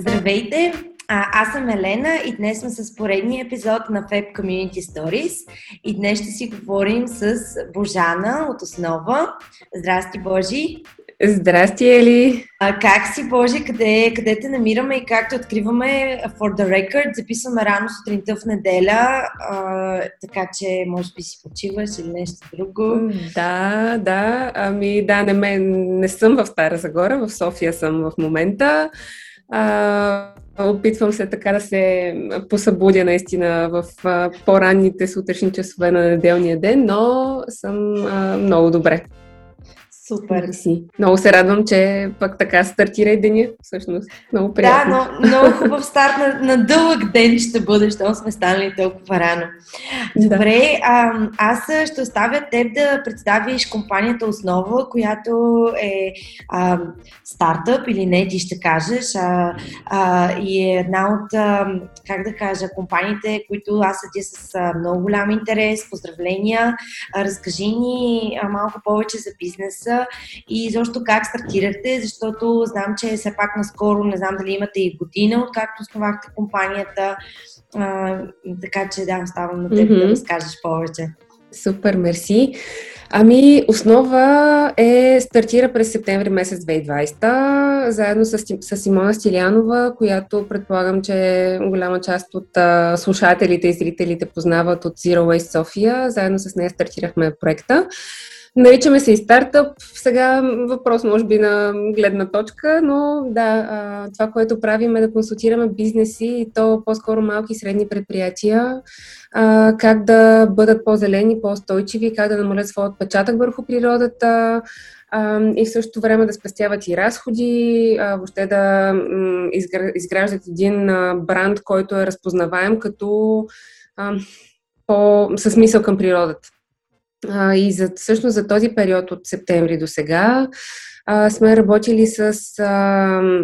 Здравейте! Аз съм Елена и днес сме с поредния епизод на FAB Community Stories и днес ще си говорим с Божана от Основа. Здрасти, Божи! Здрасти, Ели! Как си, Божи? Къде те намираме и как те откриваме? For the record, записваме рано сутринта в неделя, така че може би си почиваш или нещо друго. Да. Не съм в Стара Загора, в София съм в момента. Опитвам се така да се посъбудя наистина в по-ранните сутрешни часове на неделния ден, но съм много добре. Супер. Много се радвам, че пък така стартира и деня, всъщност. Много приятно. Да, но много хубав старт на дълъг ден ще бъде, щом сме станали толкова рано. Добре, аз ще оставя теб да представиш компанията Основа, която е стартъп или не, ти ще кажеш, и е една от, компаниите, които аз следя с много голям интерес. Поздравления! Разкажи ни малко повече за бизнеса и защо как стартирахте, защото знам, че все пак наскоро, не знам дали имате и година, откакто основахте компанията, така че да, оставам на теб да разкажеш повече. Супер, мерси. Основа стартира през септември месец 2020, заедно с Симона Стилянова, която предполагам, че голяма част от слушателите и зрителите познават от Zero Waste Sofia. Заедно с нея стартирахме проекта. Наричаме се и стартъп. Сега въпрос може би на гледна точка, но да, това, което правим е да консултираме бизнеси и то по-скоро малки и средни предприятия, как да бъдат по-зелени, по-устойчиви, как да намалят своя отпечатък върху природата и в същото време да спестяват и разходи, въобще да изграждат един бранд, който е разпознаваем като със смисъл към природата. И всъщност за този период от септември до сега сме работили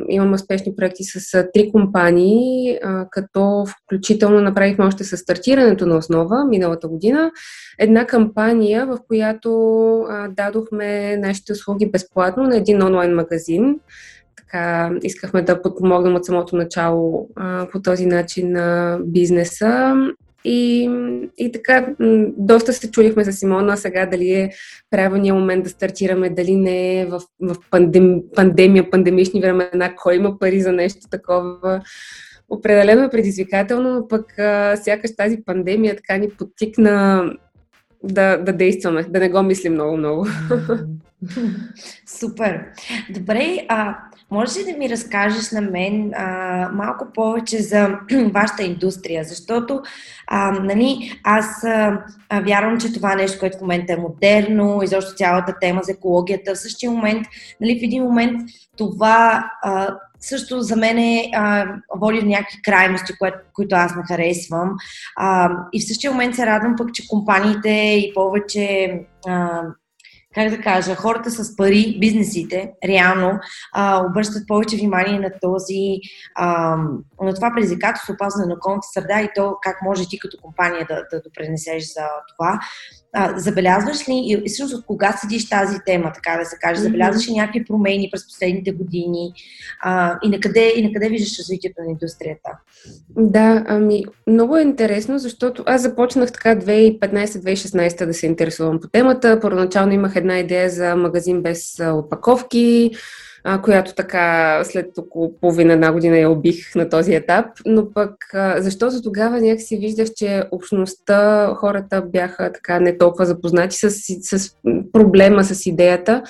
имаме успешни проекти с 3 компании, като включително направихме още с стартирането на Основа миналата година една кампания, в която дадохме нашите услуги безплатно на един онлайн магазин. Така, искахме да подпомогнем от самото начало по този начин на бизнеса. И така, доста се чудихме с Симона сега дали е правилният момент да стартираме, дали не е в пандемични времена, кой има пари за нещо такова. Определено е предизвикателно, но пък сякаш тази пандемия така ни подтикна да действаме, да не го мислим много-много. Супер! Добре, може ли да ми разкажеш на мен малко повече за вашата индустрия? Защото аз вярвам, че това нещо, което в момента е модерно и защо цялата тема за екологията в същия момент, в един момент това също за мен води до някакви крайности, които аз не харесвам. И в същия момент се радвам пък, че компаниите и повече хората с пари, бизнесите, реално, обръщат повече внимание на на това предизвикателство, опазване на околната среда и то как може ти като компания да допренесеш за това. Забелязваш ли, и всъщност от кога седиш тази тема, така да се каже, забелязваш ли някакви промени през последните години и накъде виждаш развитието на индустрията? Да, много е интересно, защото аз започнах така 2015-2016 да се интересувам по темата. Първоначално имах една идея за магазин без опаковки, която така след около половина-една година я убих на този етап, но пък защото тогава някакси виждах, че общността, хората бяха така не толкова запознати с проблема, с идеята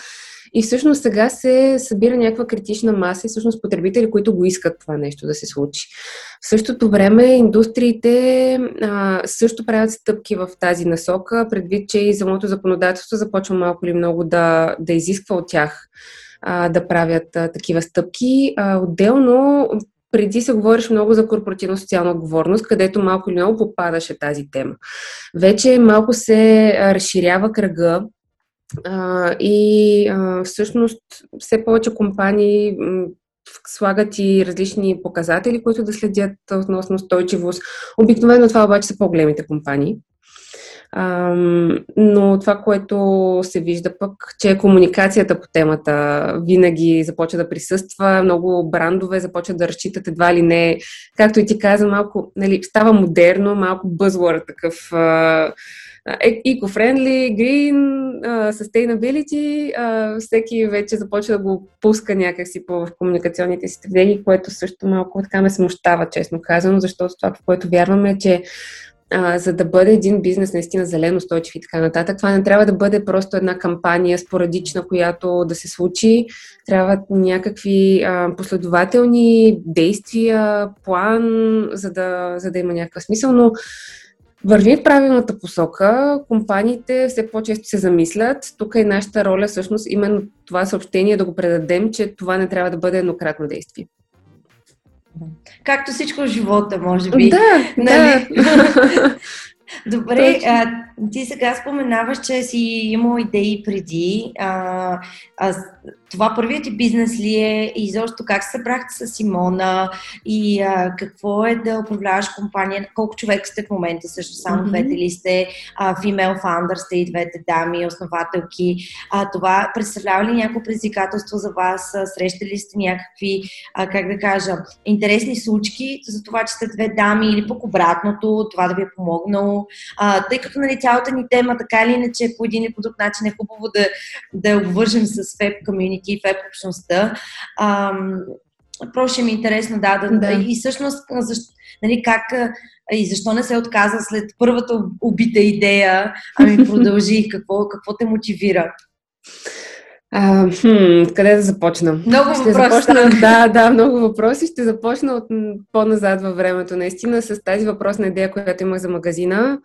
и всъщност сега се събира някаква критична маса и всъщност потребители, които го искат това нещо да се случи. В същото време индустриите също правят стъпки в тази насока, предвид, че и самото законодателство започва малко или много да изисква от тях да правят такива стъпки. Отделно, преди се говориш много за корпоративна социална отговорност, където малко или много попадаше тази тема. Вече малко се разширява кръга и всъщност все повече компании слагат и различни показатели, които да следят относно устойчивост. Обикновено това обаче са по-големите компании. Но това, което се вижда пък, че комуникацията по темата винаги започва да присъства, много брандове започват да разчитат едва ли не, както и ти каза, малко, нали, става модерно, малко buzzword такъв eco-friendly, green, sustainability, всеки вече започва да го пуска някакси в комуникационните си стратегии, което също малко така ме смущава, честно казано, защото това, в което вярваме, е, че за да бъде един бизнес наистина зелен, устойчив и така нататък, това не трябва да бъде просто една кампания спорадична, която да се случи. Трябват някакви последователни действия, план, за да има някакъв смисъл, но върви в правилната посока, компаниите все по-често се замислят. Тук е нашата роля, всъщност, именно това съобщение да го предадем, че това не трябва да бъде еднократно действие. Както всичко в живота, може би. Да, нали? Да. Добре, ти сега споменаваш, че си имал идеи преди. Това първият ти бизнес ли е? И защо как се събрахте с Симона? И какво е да управляваш компания? Колко човек сте в момента? Също само двете ли сте? Female founder сте и двете дами, основателки. Това представлява ли някакво предизвикателство за вас? Срещали ли сте някакви, как да кажа, интересни случки за това, че сте две дами или пък обратното, това да ви е помогнало? Тъй като, нали, цялата ни тема, така или иначе, по един или по друг начин е хубаво да обвържем с FAB Community и FAB общността. Просто ще ми е интересно, да. И всъщност, нали, как и защо не се отказа след първата убита идея, ами продължи, какво те мотивира? Къде да започна? Много въпроси. Много въпроси. Ще започна от по-назад във времето, наистина, с тази въпросна идея, която имах за магазина.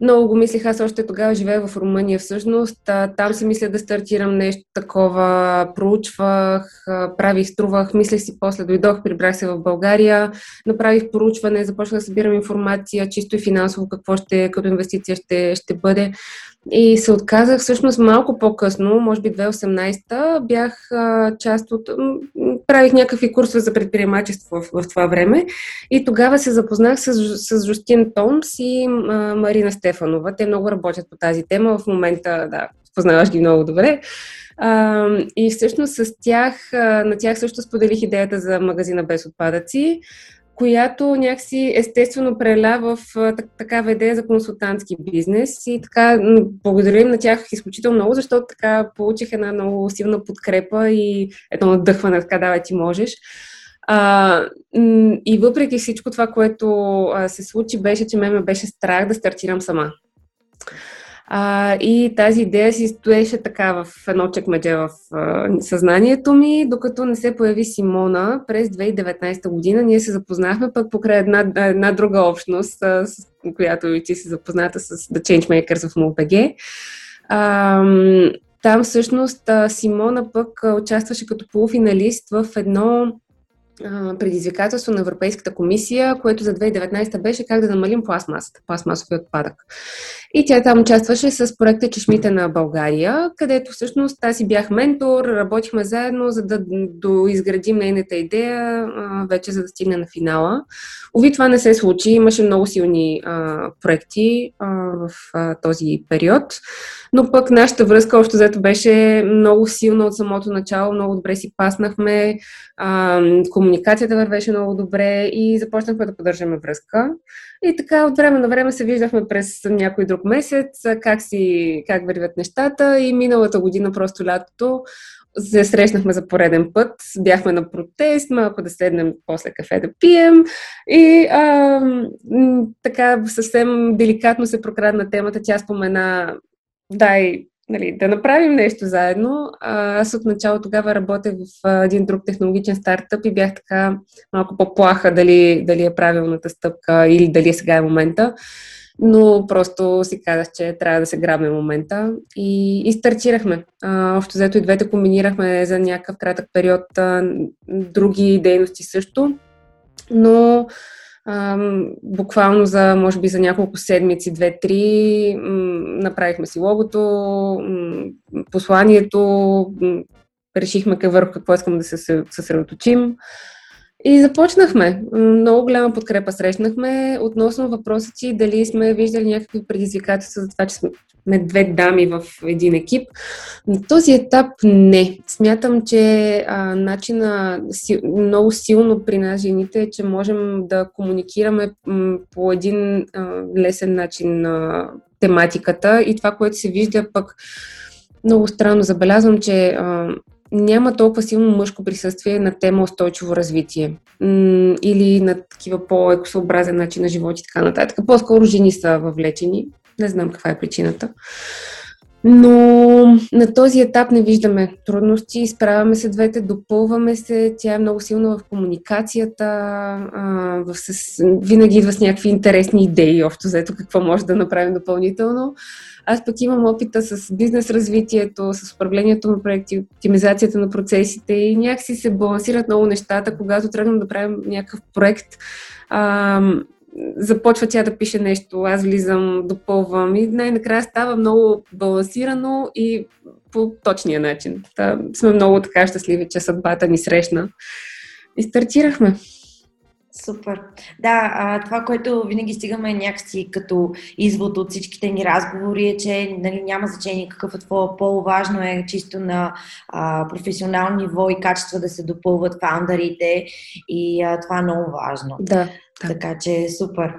Много го мислих, аз още тогава живея в Румъния всъщност. Там си мисля да стартирам нещо такова. Проучвах, правих, струвах, мислех си, после дойдох, прибрах се в България, направих проучване, започнах да събирам информация, чисто и финансово, какво ще, като инвестиция ще бъде. И се отказах всъщност малко по-късно, може би 2018-та, бях част от... правих някакви курсове за предприемачество в това време и тогава се запознах с Жустин Томс и Марина Стефанова. Те много работят по тази тема, в момента, да, познаваш ги много добре. И всъщност с тях, на тях също споделих идеята за магазина без отпадъци, която някакси естествено преля в такава идея за консултантски бизнес. И така, благодарим на тях изключително много, защото така получих една много силна подкрепа и едно надъхване, така, давай, ти можеш. И въпреки всичко това, което се случи, беше, че ме беше страх да стартирам сама. И тази идея си стоеше така в едно чекмедже в съзнанието ми, докато не се появи Симона през 2019 година. Ние се запознахме пък покрай една друга общност, с която и ти си запозната, с The Changemakers в МУБГ. Там всъщност Симона пък участваше като полуфиналист в едно предизвикателство на Европейската комисия, което за 2019 беше как да намалим пластмасови отпадък. И тя там участваше с проекта Чешмите на България, където всъщност аз си бях ментор, работихме заедно, за да доизградим нейната идея, вече за да стигне на финала. Уви, това не се случи, имаше много силни проекти в този период, но пък нашата връзка общо взето беше много силна от самото начало, много добре си паснахме, комуникацията вървеше много добре и започнахме да поддържаме връзка. И така от време на време се виждахме през някой друг месец, как вървят нещата, и миналата година, просто лятото, се срещнахме за пореден път, бяхме на протест, малко да седнем после кафе да пием и така съвсем деликатно се прокрадна темата. Тя спомена, дай, нали, да направим нещо заедно. Аз от начало тогава работех в един друг технологичен стартъп и бях така малко по-плаха дали е правилната стъпка или дали сега е момента. Но просто си казах, че трябва да се грабне момента и стартирахме. Общо взето и двете комбинирахме за някакъв кратък период други дейности също, но буквално за, може би, за няколко седмици, 2-3, направихме си логото, посланието, решихме върху какво искам да се съсредоточим. И започнахме. Много голяма подкрепа срещнахме. Относно въпроса ти, дали сме виждали някакви предизвикателства за това, че сме две дами в един екип. На този етап не. Смятам, че начина много силно при нас жените е, че можем да комуникираме по един лесен начин на тематиката и това, което се вижда пък много странно. Забелязвам, че няма толкова силно мъжко присъствие на тема устойчиво развитие или на такива по-екосъобразен начин на живот и така нататък. По-скоро жени са въвлечени. Не знам каква е причината. Но на този етап не виждаме трудности. Справяме се двете, допълваме се. Тя е много силна в комуникацията. Винаги идва с някакви интересни идеи, общо заето какво може да направим допълнително. Аз пък имам опита с бизнес развитието, с управлението на проекти, оптимизацията на процесите и някакси се балансират много нещата. Когато тръгнем да правим някакъв проект, започва тя да пише нещо, аз влизам, допълвам и най-накрая става много балансирано и по точния начин. Та, сме много така щастливи, че съдбата ни срещна и стартирахме. Супер. Да, това, което винаги стигаме някакси като извод от всичките ни разговори е, че нали, няма значение какъв е твоя пол, важно е чисто на професионално ниво и качества да се допълват фаундърите и това е много важно. Да. Така че супер.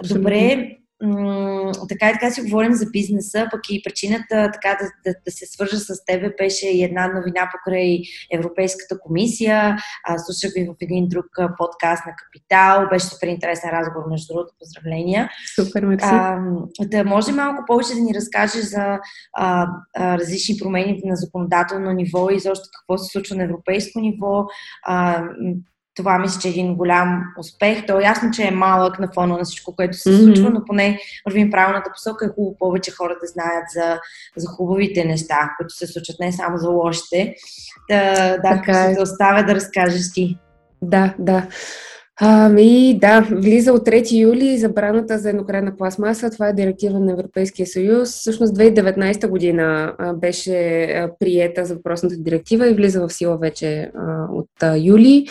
Абсолютно. Добре. Така и така си говорим за бизнеса, пък и причината така да се свържа с тебе беше и една новина покрай Европейската комисия. Слушах ви в един друг подкаст на Капитал. Беше супер интересен разговор, между другото, поздравления. Супер, мерси. Да може малко повече да ни разкажеш за различни промени на законодателно ниво и защо какво се случва на европейско ниво. Това мисля, че е един голям успех. То е ясно, че е малък на фона на всичко, което се случва, но поне вървим правилната посока. Е хубаво повече хора да знаят за хубавите неща, които се случват, не само за лошите. Да, ще те оставя да разкажеш ти. Да. Влиза от 3 юли забраната за еднократна пластмаса. Това е директива на Европейския съюз. Всъщност 2019 година беше приета за въпросната директива и влиза в сила вече от юли.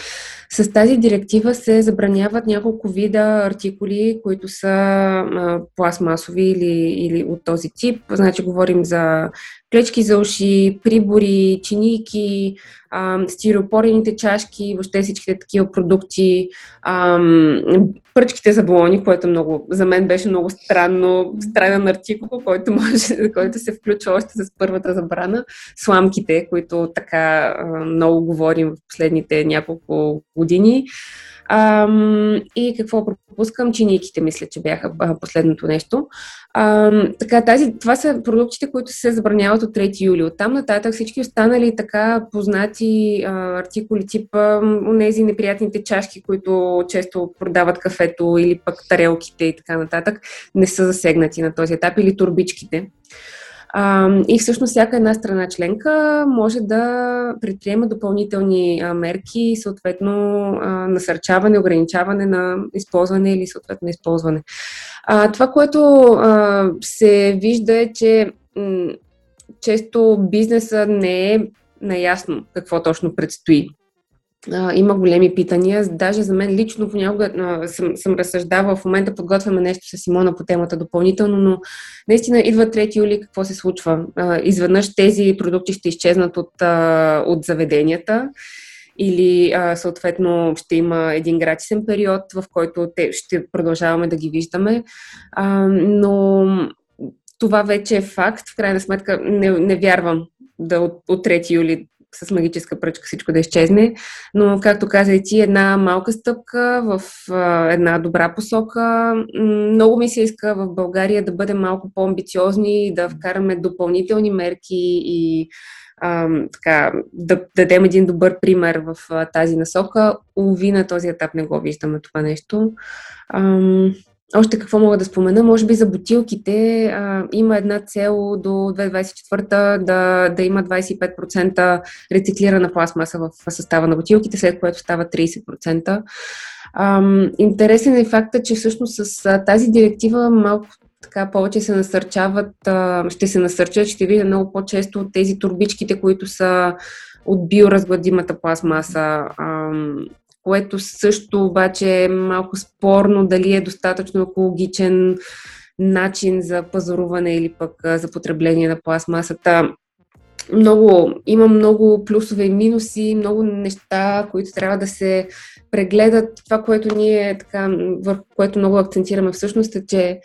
С тази директива се забраняват няколко вида артикули, които са пластмасови или от този тип. Значи говорим за клечки за уши, прибори, чинийки, стиропорените чашки, въобще всичките такива продукти, пръчките за балони, което за мен беше много странен артикул, който се включва още с първата забрана, сламките, които така много говорим в последните няколко години. И какво пропускам? Чинийките, мисля, че бяха последното нещо. Това са продуктите, които се забраняват от 3 юли. Оттам нататък всички останали така познати артикули, типа онези неприятните чашки, които често продават кафето или пък тарелките и така нататък, не са засегнати на този етап, или турбичките. И всъщност всяка една страна членка може да предприема допълнителни мерки, съответно насърчаване, ограничаване на използване или съответно използване. Това, което се вижда е, че често бизнеса не е наясно какво точно предстои. Има големи питания. Даже за мен лично понякога съм разсъждавала. В момента подготвяме нещо с Симона по темата допълнително, но наистина идва 3 юли какво се случва. Изведнъж тези продукти ще изчезнат от заведенията или съответно ще има един гратисен период, в който ще продължаваме да ги виждаме. Но това вече е факт. В крайна сметка не вярвам да от 3 юли с магическа пръчка всичко да изчезне, но, както каза и ти, една малка стъпка в една добра посока. Много ми се иска в България да бъдем малко по-амбициозни, да вкараме допълнителни мерки и да дадем един добър пример в тази насока. Уви, на този етап не го виждаме това нещо. Още какво мога да спомена? Може би за бутилките има една цел до 2024 да има 25% рециклирана пластмаса в състава на бутилките, след което става 30%. Интересен е факта, че всъщност с тази директива малко така повече се насърчават, ще видя много по-често от тези турбичките, които са от биоразгладимата пластмаса, което също обаче е малко спорно дали е достатъчно екологичен начин за пазаруване или пък за потребление на пластмасата. Има много плюсове и минуси, много неща, които трябва да се прегледат. Това, което ние върху което много акцентираме всъщност е, че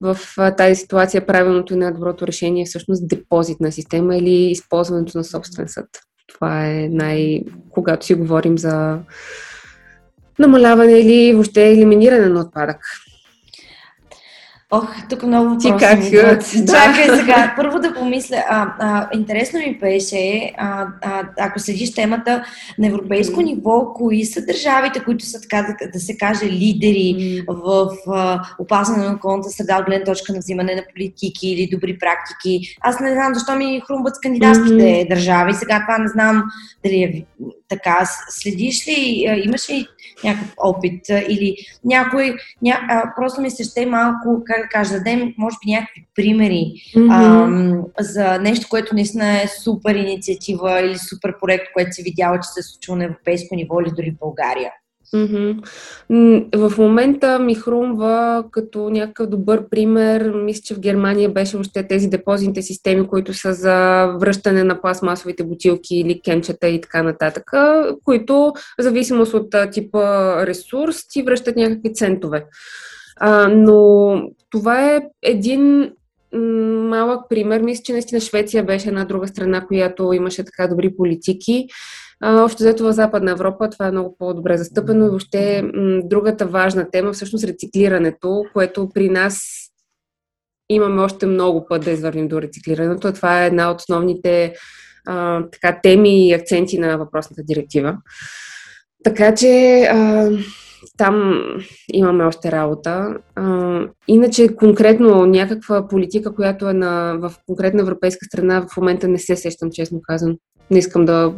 в тази ситуация правилното и най-доброто решение е всъщност депозитна система или използването на собствен съд. Това е когато си говорим за намаляване или въобще елиминиране на отпадък. Тук много въпроси. Чакай сега. Първо да помисля. Интересно ми беше, ако следиш темата на европейско ниво, кои са държавите, които са, така да се каже, лидери в опазване на околната среда от гледна точка на взимане на политики или добри практики. Аз не знам защо ми хрумват скандинавските държави. Сега това не знам дали е така. Следиш ли, имаш ли някакъв опит или някой... просто ми се ще малко, как да кажа, дадем, може би, някакви примери за нещо, което наистина е супер инициатива или супер проект, което си видяла, че се е случило на европейско ниво или дори в България. В момента ми хрумва като някакъв добър пример. Мисля, че в Германия беше въобще тези депозитните системи, които са за връщане на пластмасовите бутилки или кемчета и така нататък, които в зависимост от типа ресурс ти връщат някакви центове. Но това е един малък пример. Мисля, че наистина Швеция беше една друга страна, която имаше така добри политики. Общо взето в Западна Европа това е много по-добре застъпено и въобще другата важна тема, всъщност рециклирането, което при нас имаме още много път да извървим до рециклирането. Това е една от основните теми и акценти на въпросната директива. Така че там имаме още работа. Иначе конкретно някаква политика, която е в конкретна европейска страна, в момента не се сещам, честно казано. Не искам да...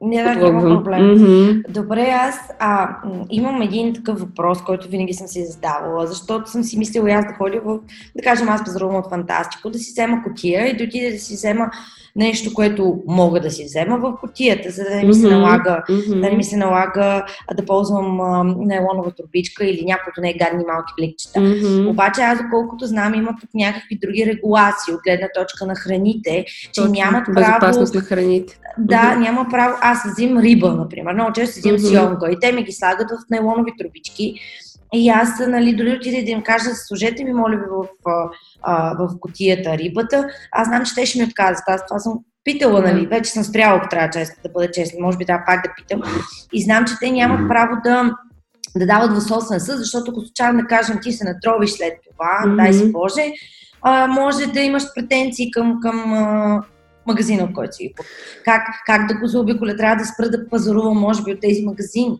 Няма проблем. Добре, аз имам един такъв въпрос, който винаги съм си задавала, защото съм си мислила аз да ходя аз пазарувам от Фантастико, да си взема кутия и да отида да си взема нещо, което мога да си взема в кутията, за да не ми се налага, да ползвам нейлонова турбичка или някаквото не е гадни малки блекчета. Обаче аз, доколкото знам, има тук някакви други регулации от гледна точка на храните, че нямат право... Безопасност на храните. Да, няма право... Аз взим риба, например. Много често взим сьомга и те ми ги слагат в нейлонови турбички. И аз, дори отиде да им кажа, сложете ми, моля ви, в кутията рибата. Аз знам, че те ще ми отказват. Аз това съм питала, вече съм спряла, ако трябва честно, да бъда честна. Може би трябва пак да питам. И знам, че те нямат право да дават в собствен съд, защото ако случайно да кажем, ти се натровиш след това, дай си Боже, може да имаш претенции към магазина, в който си ги купи. Как да го заобиколя? Трябва да спра да пазарувам, може би, от тези магазини.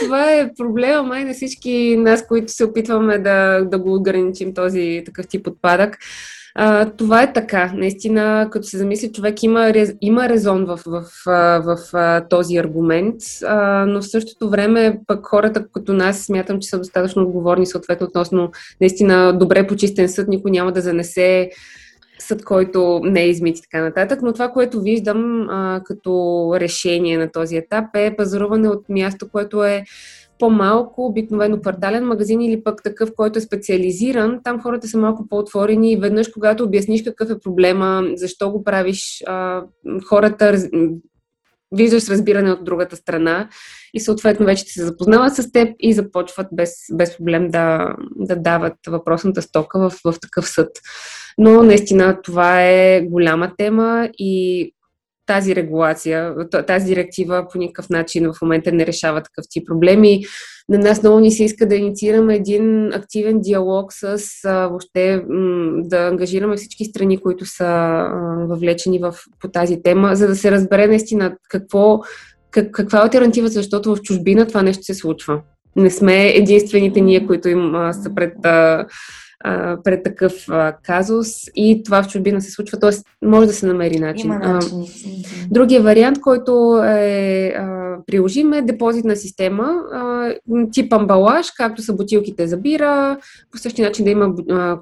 Това е проблема май на всички нас, които се опитваме да го ограничим този такъв тип отпадък. Това е така. Наистина, като се замисли, човек има резон в този аргумент, но в същото време пък хората като нас смятам, че са достатъчно отговорни съответно относно наистина добре почистен съд, никой няма да занесе съд, който не е измит и така нататък, но това, което виждам като решение на този етап е пазаруване от място, което е по-малко, обикновено квартален магазин или пък такъв, който е специализиран. Там хората са малко по-отворени и веднъж, когато обясниш какъв е проблема, защо го правиш, хората виждаш разбиране от другата страна и съответно вече те се запознават с теб и започват без проблем да дават въпросната стока в такъв съд. Но наистина това е голяма тема и тази регулация, тази директива по никакъв начин в момента не решава такъв тип проблеми. На нас много ни се иска да инициираме един активен диалог въобще да ангажираме всички страни, които са въвлечени по тази тема, за да се разбере наистина каква е алтернативата, защото в чужбина това нещо се случва. Не сме единствените ние, които са пред такъв казус и това в чужбина се случва, т.е. може да се намери начин. Има начин. Другия вариант, който е приложим е депозитна система, тип амбалаж, както са бутилките за бира, по същия начин да има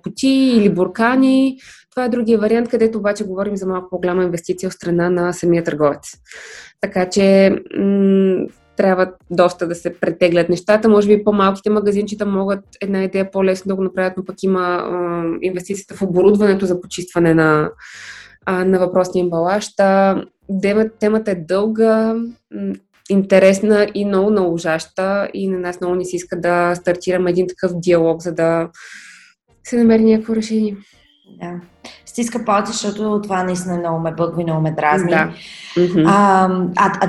кутии или буркани, Това е другия вариант, където обаче говорим за малко по-голяма инвестиция от страна на самия търговец. Така че трябва доста да се претеглят нещата. Може би по-малките магазинчета могат една идея по-лесно да го направят, но пък има инвестицията в оборудването за почистване на въпросния ембалаж. Темата е дълга, интересна и много наложаща и на нас много ни се иска да стартираме един такъв диалог, за да се намери някакво решение. Да. Стиска палци, защото това наистина много ме бъгва и много ме дразни. Да.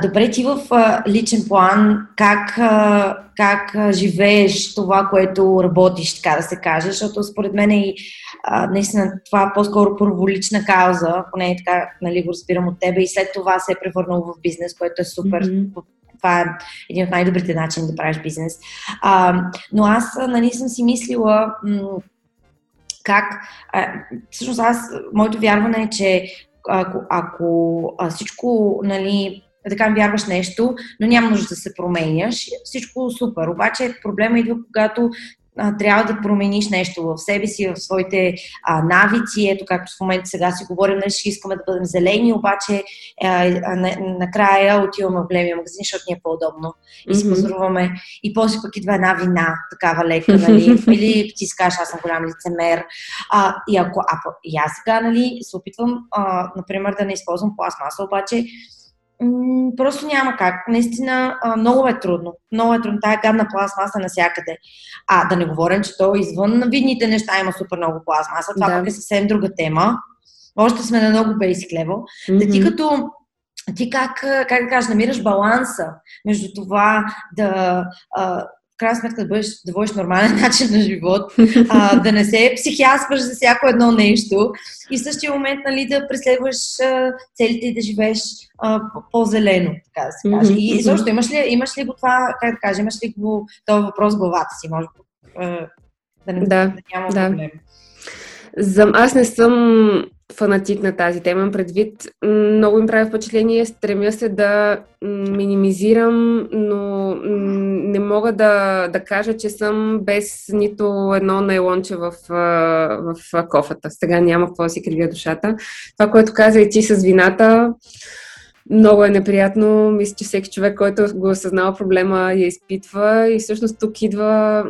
Добре, ти в личен план как живееш това, което работиш, така да се каже, защото според мен и наистина това е по-скоро първолична кауза, поне така, нали, го разбирам от тебе, и след това се е превърнало в бизнес, което е супер. Mm-hmm. Това е един от най-добрите начини да правиш бизнес. Но аз, нали, съм си мислила как... всъщност моето вярване е, че ако всичко, нали, така вярваш нещо, но няма нужда да се променяш, всичко супер. Обаче проблема идва, когато трябва да промениш нещо в себе си, в своите навици. Ето, както в момента сега си говорим, нали, ще искаме да бъдем зелени, обаче накрая отиваме в големия магазин, защото ни е по-удобно. И си пазаруваме. И после пък идва една вина, такава лека, нали? Или ти си кажеш, аз съм голям лицемер. И аз сега, нали, се опитвам, например, да не използвам пластмаса, обаче просто няма как. Наистина много е трудно. Много е трудно. Тая гадна пластмаса навсякъде. Да не говорим, че то извън видните неща има супер много пластмаса. Това пък е съвсем друга тема. Още сме на много basic level. Mm-hmm. Да, ти как да кажеш, намираш баланса между това да... крайна сметка да водиш нормален начин на живот, да не се психиастваш за всяко едно нещо и в същия момент, нали, да преследваш целите и да живееш по-зелено, така да се каже. Mm-hmm. И също имаш ли го това, как да кажа, имаш ли го този въпрос в главата си, може да няма проблем. Аз не съм фанатик на тази тема, предвид много им прави впечатление, стремя се да минимизирам, но не мога да кажа, че съм без нито едно найлонче в кофата. Сега няма какво да си кривя душата. Това, което каза и ти с вината, много е неприятно. Мисля, че всеки човек, който го осъзнава проблема, я изпитва и всъщност тук идва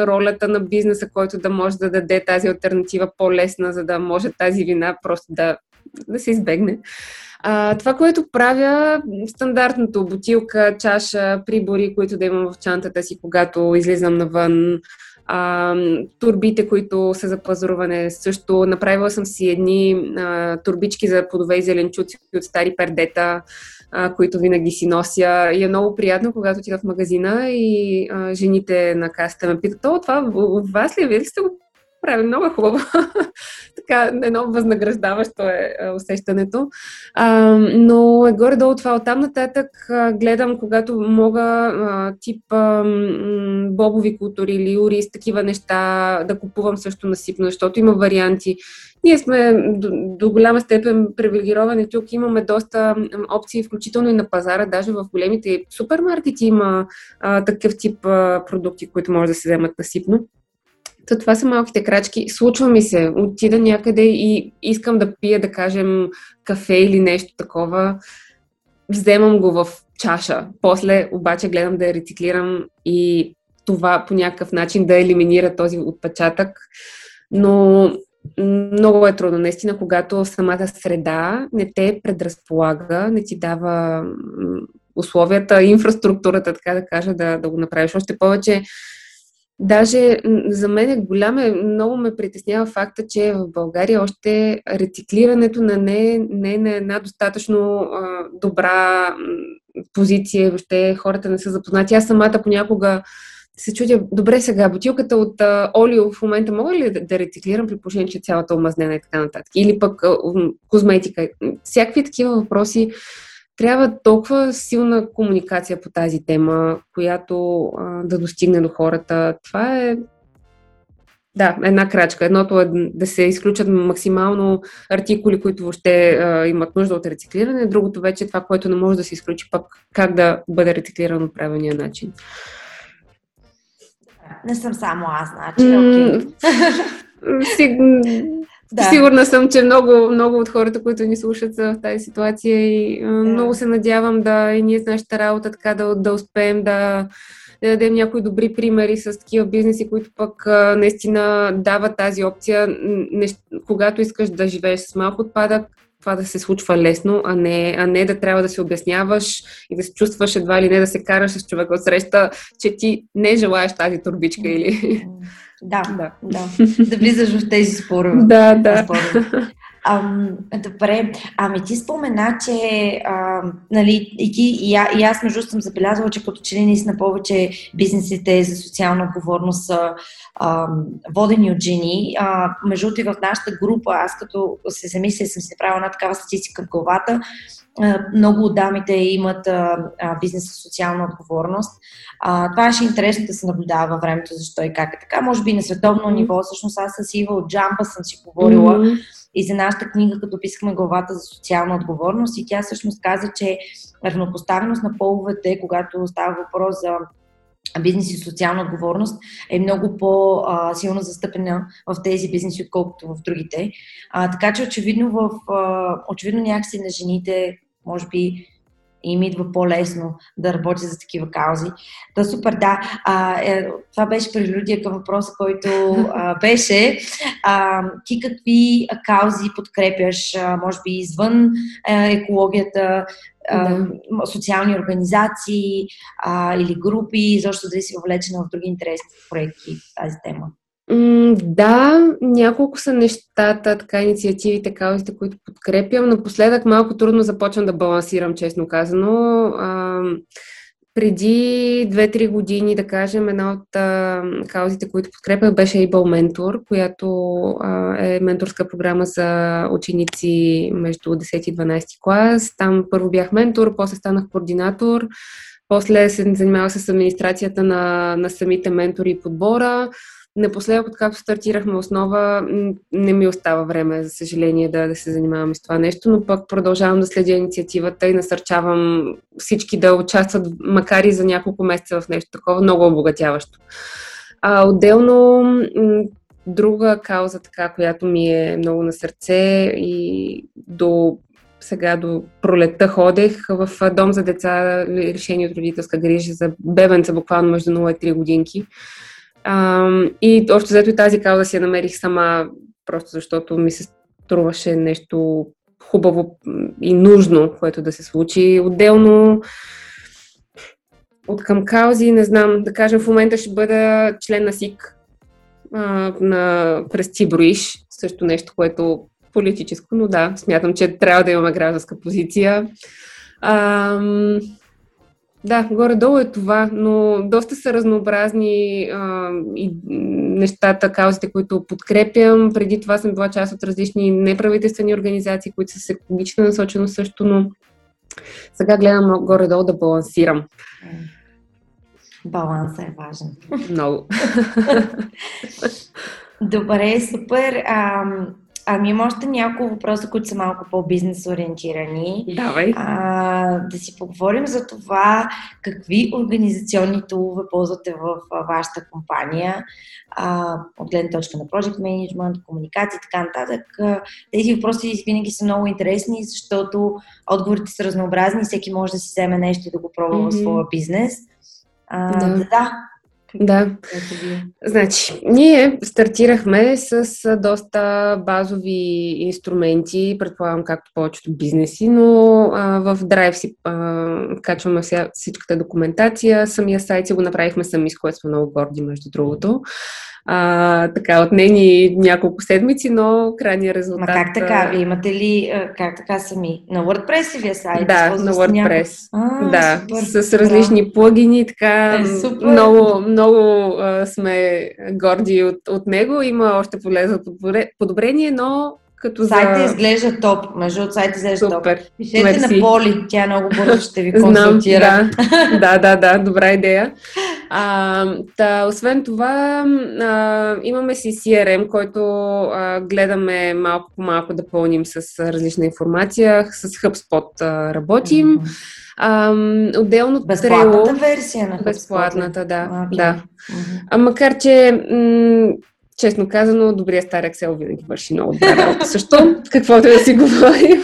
ролята на бизнеса, който да може да даде тази алтернатива по-лесна, за да може тази вина просто да се избегне. Това, което правя, стандартното: бутилка, чаша, прибори, които да имам в чантата си, когато излизам навън, турбите, които са за пазаруване. Също направила съм си едни турбички за плодове и зеленчуци от стари пердета, които винаги си нося. И е много приятно, когато отида в магазина и жените на касата ме питат: "О, това от вас ли? Вие ли сте го прави? Много е хубаво." Така, едно възнаграждаващо е усещането. Но горе-долу това. Оттам нататък гледам, когато мога, тип бобови култури или ориз, такива неща, да купувам също насипно, защото има варианти. Ние сме до голяма степен привилегировани. Тук имаме доста опции, включително и на пазара. Даже в големите супермаркети има такъв тип продукти, които може да се вземат насипно. Това са малките крачки. Случва ми се, отида някъде и искам да пия, да кажем, кафе или нещо такова. Вземам го в чаша. После обаче гледам да я рециклирам и това по някакъв начин да елиминира този отпечатък. Но много е трудно, наистина, когато самата среда не те предразполага, не ти дава условията, инфраструктурата, така да кажа, да го направиш. Още повече, даже за мен много ме притеснява факта, че в България още рециклирането не е на една достатъчно добра позиция. Въобще хората не са запознати. Аз самата понякога се чудя: добре, сега бутилката от олио в момента мога ли да рециклирам, при положение, че цялата омазнена и така нататък? Или пък козметика. Всякакви такива въпроси. Трябва толкова силна комуникация по тази тема, която да достигне до хората. Това е една крачка. Едното е да се изключат максимално артикули, които въобще имат нужда от рециклиране. Другото вече е това, което не може да се изключи, пък как да бъде рециклирано по правилния начин. Не съм само аз, значи. Да. Сигурна съм, че много от хората, които ни слушат, са в тази ситуация и много се надявам да и ние с нашата работа така да успеем да дадем някои добри примери с такива бизнеси, които пък наистина дават тази опция, когато искаш да живееш с малко отпадък, това да се случва лесно, а не да трябва да се обясняваш и да се чувстваш едва ли не да се караш с човека от среща, че ти не желаеш тази турбичка или... Да. Да влизаш в тези спорове. Да. Добре, ти спомена, че нали, и аз между съм забелязала, че като че ли наистина повече бизнесите за социална отговорност са водени от жени. Между и в нашата група, аз като се замисля, съм си направила една такава статистика в главата, много от дамите имат бизнес с социална отговорност. Това ще е интересно да се наблюдава във времето, защо и как е така. Може би на световно ниво, всъщност аз с Ива от Джампа съм си говорила и за нашата книга, като писахме главата за социална отговорност и тя всъщност каза, че равнопоставеност на половете, когато става въпрос за бизнес и социална отговорност, е много по-силно застъпена в тези бизнеси, отколкото в другите. Така че очевидно някакси на жените, може би, им идва по-лесно да работи за такива каузи. Да, супер, да. Това беше прелюдия към въпроса, който беше. Ти какви каузи подкрепяш, може би извън екологията, социални организации или групи, защото дали си въвлечена в други интересни проекти в тази тема? Да, няколко са нещата, така инициативите, каузите, които подкрепям. Напоследък малко трудно започвам да балансирам, честно казано. Преди 2-3 години, да кажем, една от каузите, които подкрепях, беше Able Mentor, която е менторска програма за ученици между 10 и 12 клас. Там първо бях ментор, после станах координатор, после се занимавах с администрацията на самите ментори и подбора. Напоследък, откакто стартирахме Основа, не ми остава време, за съжаление, да се занимаваме с това нещо, но пък продължавам да следя инициативата и насърчавам всички да участват, макар и за няколко месеца в нещо такова, много обогатяващо. Отделно, друга кауза, така, която ми е много на сърце и до пролетта ходех в дом за деца, решени от родителска грижа за бебенца, буквално между 0 и 3 годинки. И още взето и тази кауза си я намерих сама, просто защото ми се струваше нещо хубаво и нужно, което да се случи. Отделно от към каузи, не знам, да кажем, в момента ще бъда член на СИК на Кръсти Броиш, също нещо, което политическо, но да, смятам, че трябва да имаме гражданска позиция. Да, горе-долу е това, но доста са разнообразни и нещата, каузите, които подкрепям. Преди това съм била част от различни неправителствени организации, които са с екологична насоченост също, но сега гледам горе-долу да балансирам. Балансът е важен. Много. Добре, супер. Има още няколко въпроса, които са малко по-бизнес ориентирани. Давай. Да си поговорим за това, какви организационни тулове ползвате в вашата компания, от гледна точка на project management, комуникации и така нататък. Тези въпроси винаги са много интересни, защото отговорите са разнообразни, всеки може да си вземе нещо и да го пробва в своя бизнес. Да. Значи, ние стартирахме с доста базови инструменти, предполагам както повечето бизнеси, но в Drive си качваме всичката документация, самия сайт си го направихме сами, с което сме много горди, между другото. Така, отнени няколко седмици, но крайния резултат... Как така? Вие имате ли, как така сами? На WordPress или сайт? Да, на WordPress. Да, супер, с различни плагини, така много сме горди от него. Има още полезно подобрение, но като сайта изглежда топ, между сайта изглежда топ. Пишете на Поли, тя много бързо ще ви консултира. Да, добра идея. Освен това, имаме си CRM, който гледаме малко по малко да пълним с различна информация, с HubSpot работим. Отделно безплатната версия на HubSpot. Безплатната, да. Макар че честно казано, добрия стар Excel винаги върши много добра работа. Също, каквото да си говорим.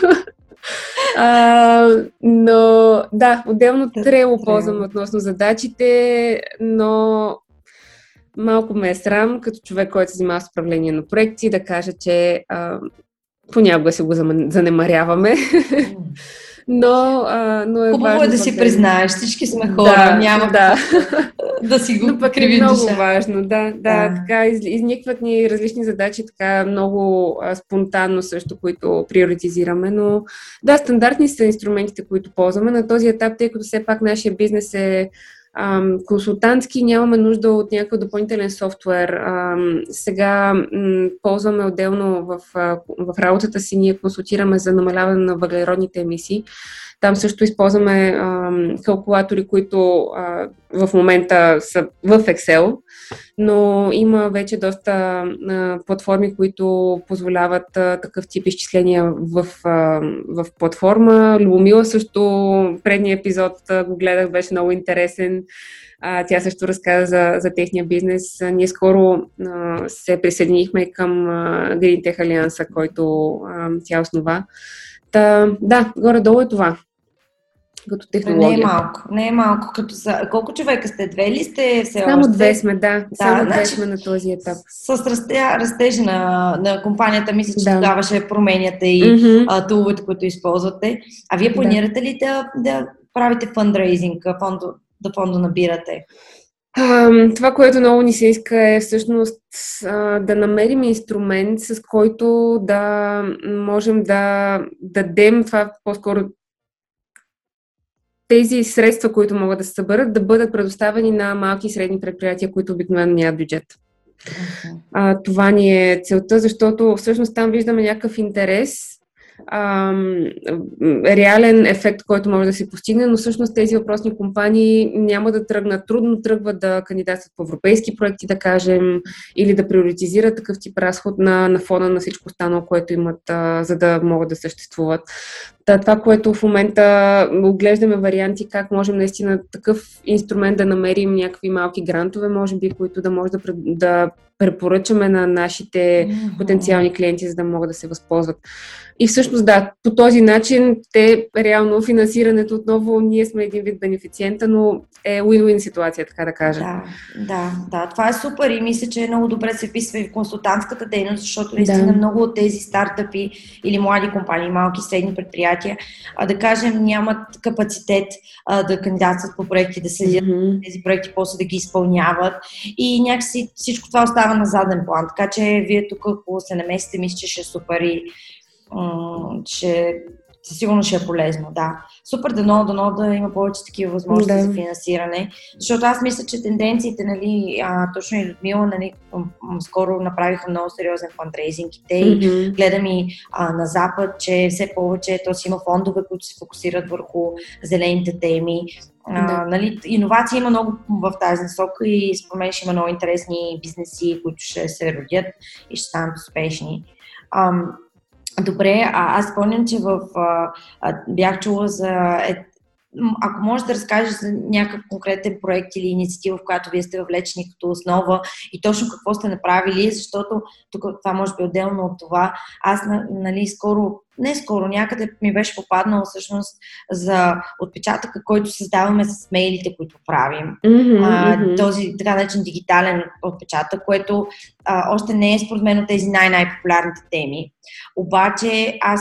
Но да, отделно Trello ползвам относно задачите, но малко ме е срам, като човек, който се занимава с управление на проекти, да кажа, че понякога се го занемаряваме. Но е хубаво важно, е да си признаеш, всички сме хора, няма да си го кривим душа. Много важно, така изникват ни различни задачи, така много спонтанно също, които приоритизираме, но да, стандартни са инструментите, които ползваме на този етап, тъй като все пак нашия бизнес е консултантски, нямаме нужда от някакъв допълнителен софтуер. Сега ползваме отделно в работата си, ние консултираме за намаляване на въглеродните емисии. Там също използваме калкулатори, които в момента са в Excel, но има вече доста платформи, които позволяват такъв тип изчисления в платформа. Любомила също, предния епизод го гледах, беше много интересен. Тя също разказа за техния бизнес. Ние скоро се присъединихме към GreenTech Alliance, който тя основа. Да, горе-долу е това. Като технология. Не е малко. Колко човека сте? 2 ли сте? Само 2 сме, да. Само 2 сме на този етап. С растежа на компанията, мисля, че тогава ще променяте и туловете, които използвате. А вие планирате ли да правите фандрейзинг, да фондонабирате? Това, което много ни се иска е всъщност да намерим инструмент, с който да можем да дадем това по-скоро тези средства, които могат да се съберат, да бъдат предоставени на малки и средни предприятия, които обикновено нямат бюджет. Това ни е целта, защото всъщност там виждаме някакъв интерес, реален ефект, който може да се постигне, но всъщност тези въпросни компании няма да тръгнат, трудно тръгват да кандидатстват по европейски проекти, да кажем, или да приоритизират такъв тип разход на фона на всичко останало, което имат, за да могат да съществуват. Това, което в момента оглеждаме варианти, как можем наистина такъв инструмент да намерим някакви малки грантове, може би, които да може да препоръчаме на нашите потенциални клиенти, за да могат да се възползват. И всъщност да, по този начин те реално финансирането отново, ние сме един вид бенефициента, но е win-win ситуация, така да кажа. Да, това е супер и мисля, че много добре се вписва и в консултантската дейност, защото наистина много от тези стартъпи или млади компании, малки средни предприятия, да кажем, нямат капацитет да кандидатстват по проекти, да следят тези проекти, после да ги изпълняват и някакси всичко това остава на заден план, така че вие тук, ако се намесите, мисля, че ще е супер и че сигурно ще е полезно, да. Супер, дано да има повече такива възможности за финансиране, защото аз мисля, че тенденциите, нали, точно и Людмила, нали, скоро направиха много сериозен фандрейзинг и те гледам и на Запад, че все повече, т.е. има фондове, които се фокусират върху зелените теми. Нали, иновации има много в тази насока и спомен ще има много интересни бизнеси, които ще се родят и ще станат успешни. Добре, аз спомням, че бях чула за... Ако можеш да разкажеш за някакъв конкретен проект или инициатива, в която вие сте въвлечени като основа и точно какво сте направили, защото тук това може би отделно от това. Аз, нали, скоро някъде ми беше попаднало всъщност за отпечатъка, който създаваме с мейлите, които правим. Този така наречен дигитален отпечатък, което още не е според мен от тези най-популярните теми. Обаче аз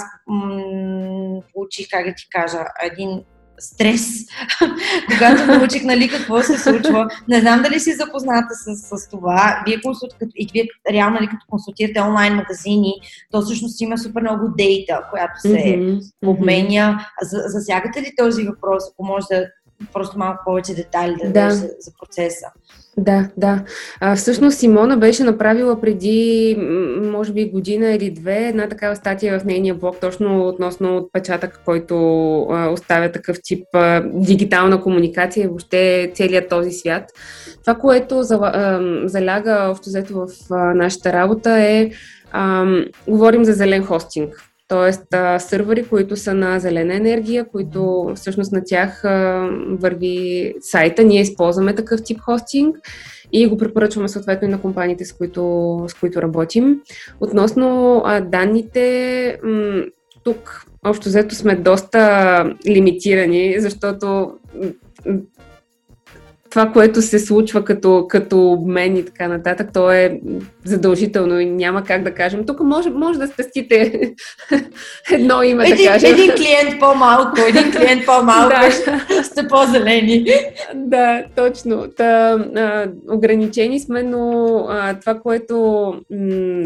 получих, как да ти кажа, един стрес, когато научих, нали, какво се случва. Не знам дали си запозната с това. Вие реално, нали, като консултирате онлайн магазини, то всъщност има супер много дейта, която се обменя. Засягате ли този въпрос, ако може да просто малко повече детали да дадеш за процеса? Да. Всъщност Симона беше направила преди, може би, година или две, една такава статия в нейния блог, точно относно отпечатък, който оставя такъв тип дигитална комуникация и въобще целият този свят. Това, което заляга общо взето в нашата работа е, говорим за зелен хостинг. Тоест, сървъри, които са на зелена енергия, които всъщност на тях върви сайта. Ние използваме такъв тип хостинг и го препоръчваме съответно и на компаниите, с които работим. Относно данните, тук общо взето сме доста лимитирани, защото това, което се случва като обмен и така нататък, то е задължително и няма как да кажем. Тук може да спестите едно име, да кажем. Един клиент по-малко, сте по-зелени. Да, точно. Ограничени сме, но това, което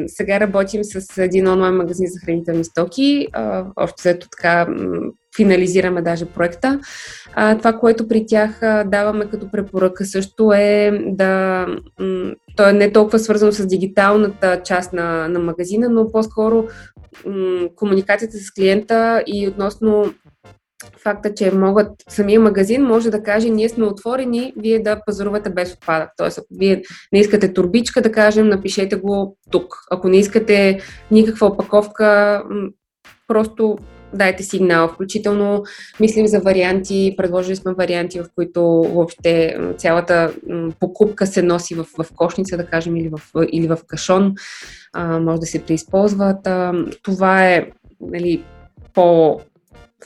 сега работим с един онлайн магазин за хранителни стоки, общо взето така финализираме даже проекта. Това, което при тях даваме като препоръка също е то е не толкова свързано с дигиталната част на магазина, но по-скоро комуникацията с клиента и относно факта, че самия магазин може да каже: ние сме отворени, вие да пазарувате без отпадък. Тоест, ако вие не искате турбичка, да кажем, напишете го тук. Ако не искате никаква опаковка, просто дайте сигнал. Включително мислим за варианти, предложили сме варианти, в които въобще цялата покупка се носи в кошница, да кажем, или в кашон, може да се преизползват. Това е, нали, по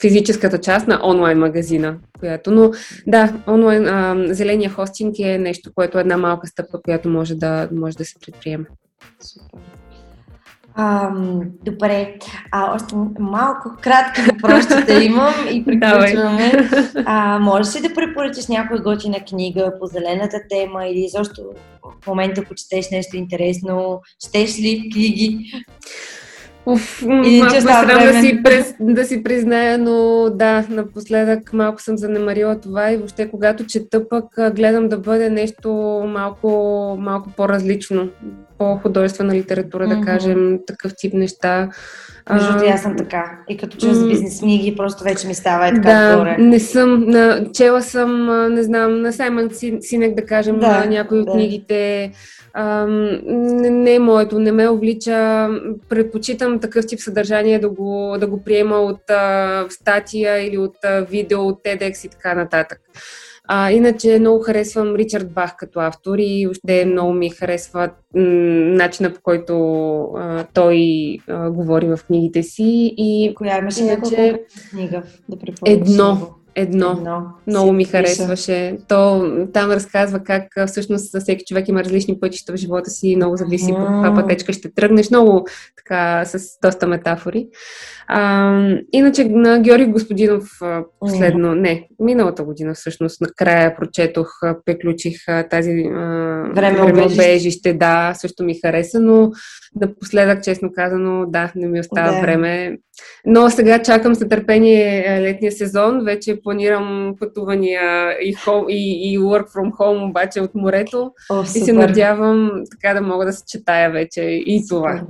физическата част на онлайн магазина, която, но да, онлайн зеления хостинг е нещо, което е една малка стъпка, която може да се предприеме. Супер. Добре, още малко кратки въпроси да имам и приключваме. Можеш ли да препоръчиш някоя готина книга по зелената тема или защо в момента, ако четеш нещо интересно, четеш ли книги? Малко срам да си призная, но да, напоследък малко съм занемарила това и въобще когато чета пък гледам да бъде нещо малко по-различно, по-художествена литература, да кажем, такъв тип неща. Между аз съм така. И като чрез бизнес книги, просто вече ми става така горе. Да, не съм. Чела съм, не знам, на Саймон Синък, да кажем, на някои от книгите. Не е моето, не ме увлича. Предпочитам такъв тип съдържание да го приема от статия или от видео, от TEDx и така нататък. Иначе много харесвам Ричард Бах като автор и още много ми харесва начина, по който той говори в книгите си. И коя имаше няколко книга да препоръчам? Едно. Много ми харесваше. Там разказва как всъщност всеки човек има различни пътища в живота си и много зависи по каква пътечка ще тръгнеш. Много така, с доста метафори. Иначе на Георги Господинов миналата година всъщност, накрая прочетох, приключих тази времеобежище. Да, също ми хареса, но напоследък, честно казано, не ми остава време. Но сега чакам с търпение летния сезон. Вече планирам пътувания и work from home, обаче от морето. И се надявам така да мога да съчетая вече и това.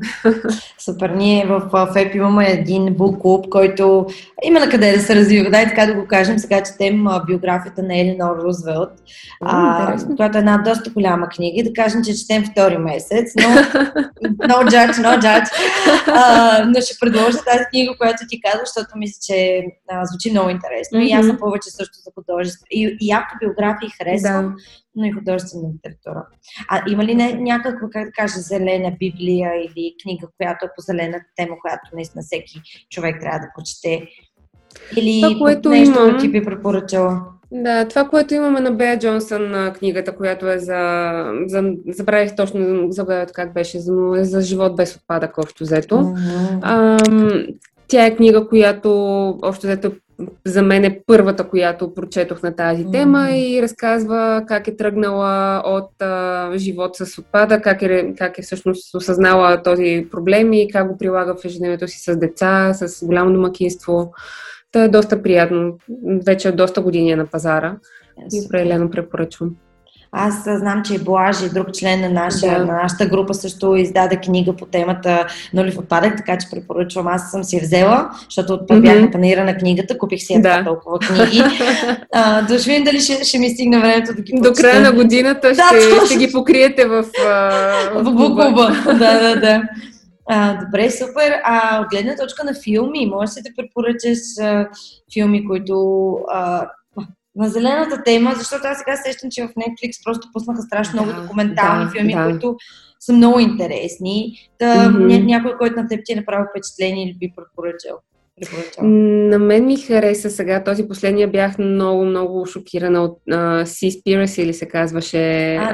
Супер. Ние в ФЕП имаме един book club, който има на къде да се развива. Дай така да го кажем. Сега четем биографията на Еленор Рузвелт, която е една доста голяма книга. Да кажем, че четем втори месец, но no judge. Но ще предложа тази книга, която ти казваш, защото мисля, че звучи много интересно. И аз съм повече също за художество. И автобиографии харесвам, но и художествена литература. Има ли някаква, как да кажа, зелена библия или книга, която е по зелената тема, която наистина всеки човек трябва да прочете? Или нещо, което ти би препоръчала? Да, това, което имаме на Беа Джонсън, книгата, която е забравих точно заглавието как беше, но е за живот без отпадък, общо взето. Тя е книга, която общо взето за мен е първата, която прочетох на тази тема и разказва как е тръгнала от живот с отпада, как е всъщност осъзнала този проблем и как го прилага в ежедневието си с деца, с голямо домакинство. Та е доста приятно. Вече доста години е на пазара и определено препоръчвам. Аз знам, че Блажи, друг член на нашата група, също издаде книга по темата нулев отпадък, така че препоръчвам. Аз съм си я взела, защото бях напанира на книгата, купих си толкова книги. Да ще видим дали ще ми стигне времето да ги прочитам. До края на годината ще ги покриете в Буклуба. Да. Добре, супер. От гледна точка на филми, можеш да препоръчаш филми, които... на зелената тема, защото аз сега сещам, че в Netflix просто пуснаха страшно много документални филми, които са много интересни. Някой, който на теб ти е направил впечатление или би препоръчал? На мен ми хареса сега. Този последния бях много шокирана от Seaspiracy или се казваше.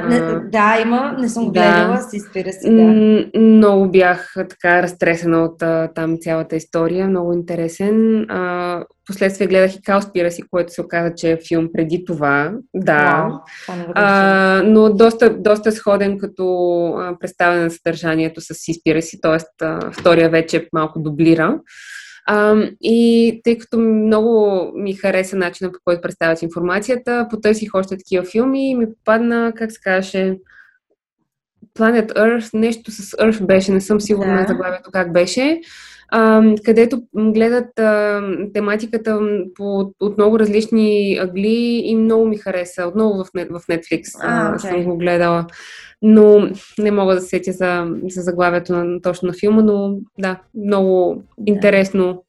Не съм гледала Seaspiracy. Много бях така разтресена от там цялата история. Много интересен. Впоследствие гледах и Call Spiracy, което се оказа, че е филм преди това. Но доста сходен като представяне на съдържанието с Seaspiracy, т.е. втория вече малко дублира. И тъй като много ми хареса начинът, по който представят информацията, потърсих още такива филми и ми попадна, как се казваше, Planet Earth, нещо с Earth беше, не съм сигурна заглавието как беше, където гледат тематиката от много различни агли и много ми хареса. Отново в Netflix съм го гледала, но не мога да се сетя за заглавието точно на филма, но да, много интересно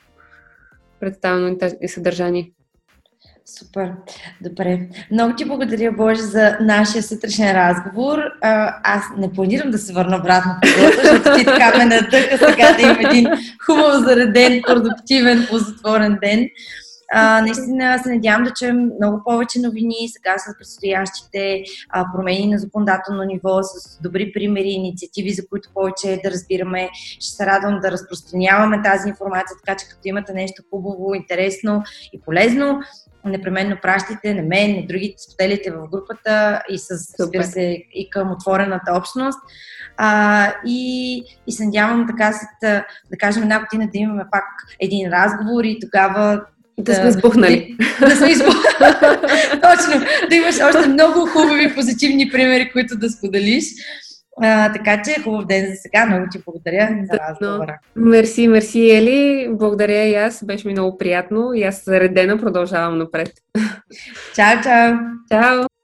представено и съдържание. Супер, добре. Много ти благодаря, Боже, за нашия сутрешен разговор. Аз не планирам да се върна обратно, защото ти така ме натъка сега да има един хубаво зареден, продуктивен, позатворен ден. Наистина се надявам да чуем много повече новини сега с предстоящите промени на законодателно ниво, с добри примери, инициативи, за които повече да разбираме. Ще се радвам да разпространяваме тази информация, така че като имате нещо хубаво, интересно и полезно, непременно пращайте на мен, на другите, споделите в групата и разбира се и към отворената общност. И се надявам така, да кажем, една година да имаме пак един разговор и тогава да сме избухнали. Точно, да имаш още много хубави, позитивни примери, които да споделиш. Така че хубав ден за сега. Много ти благодаря за разговора. Мерси, Ели. Благодаря и аз. Беше ми много приятно и аз заредена продължавам напред. Чао!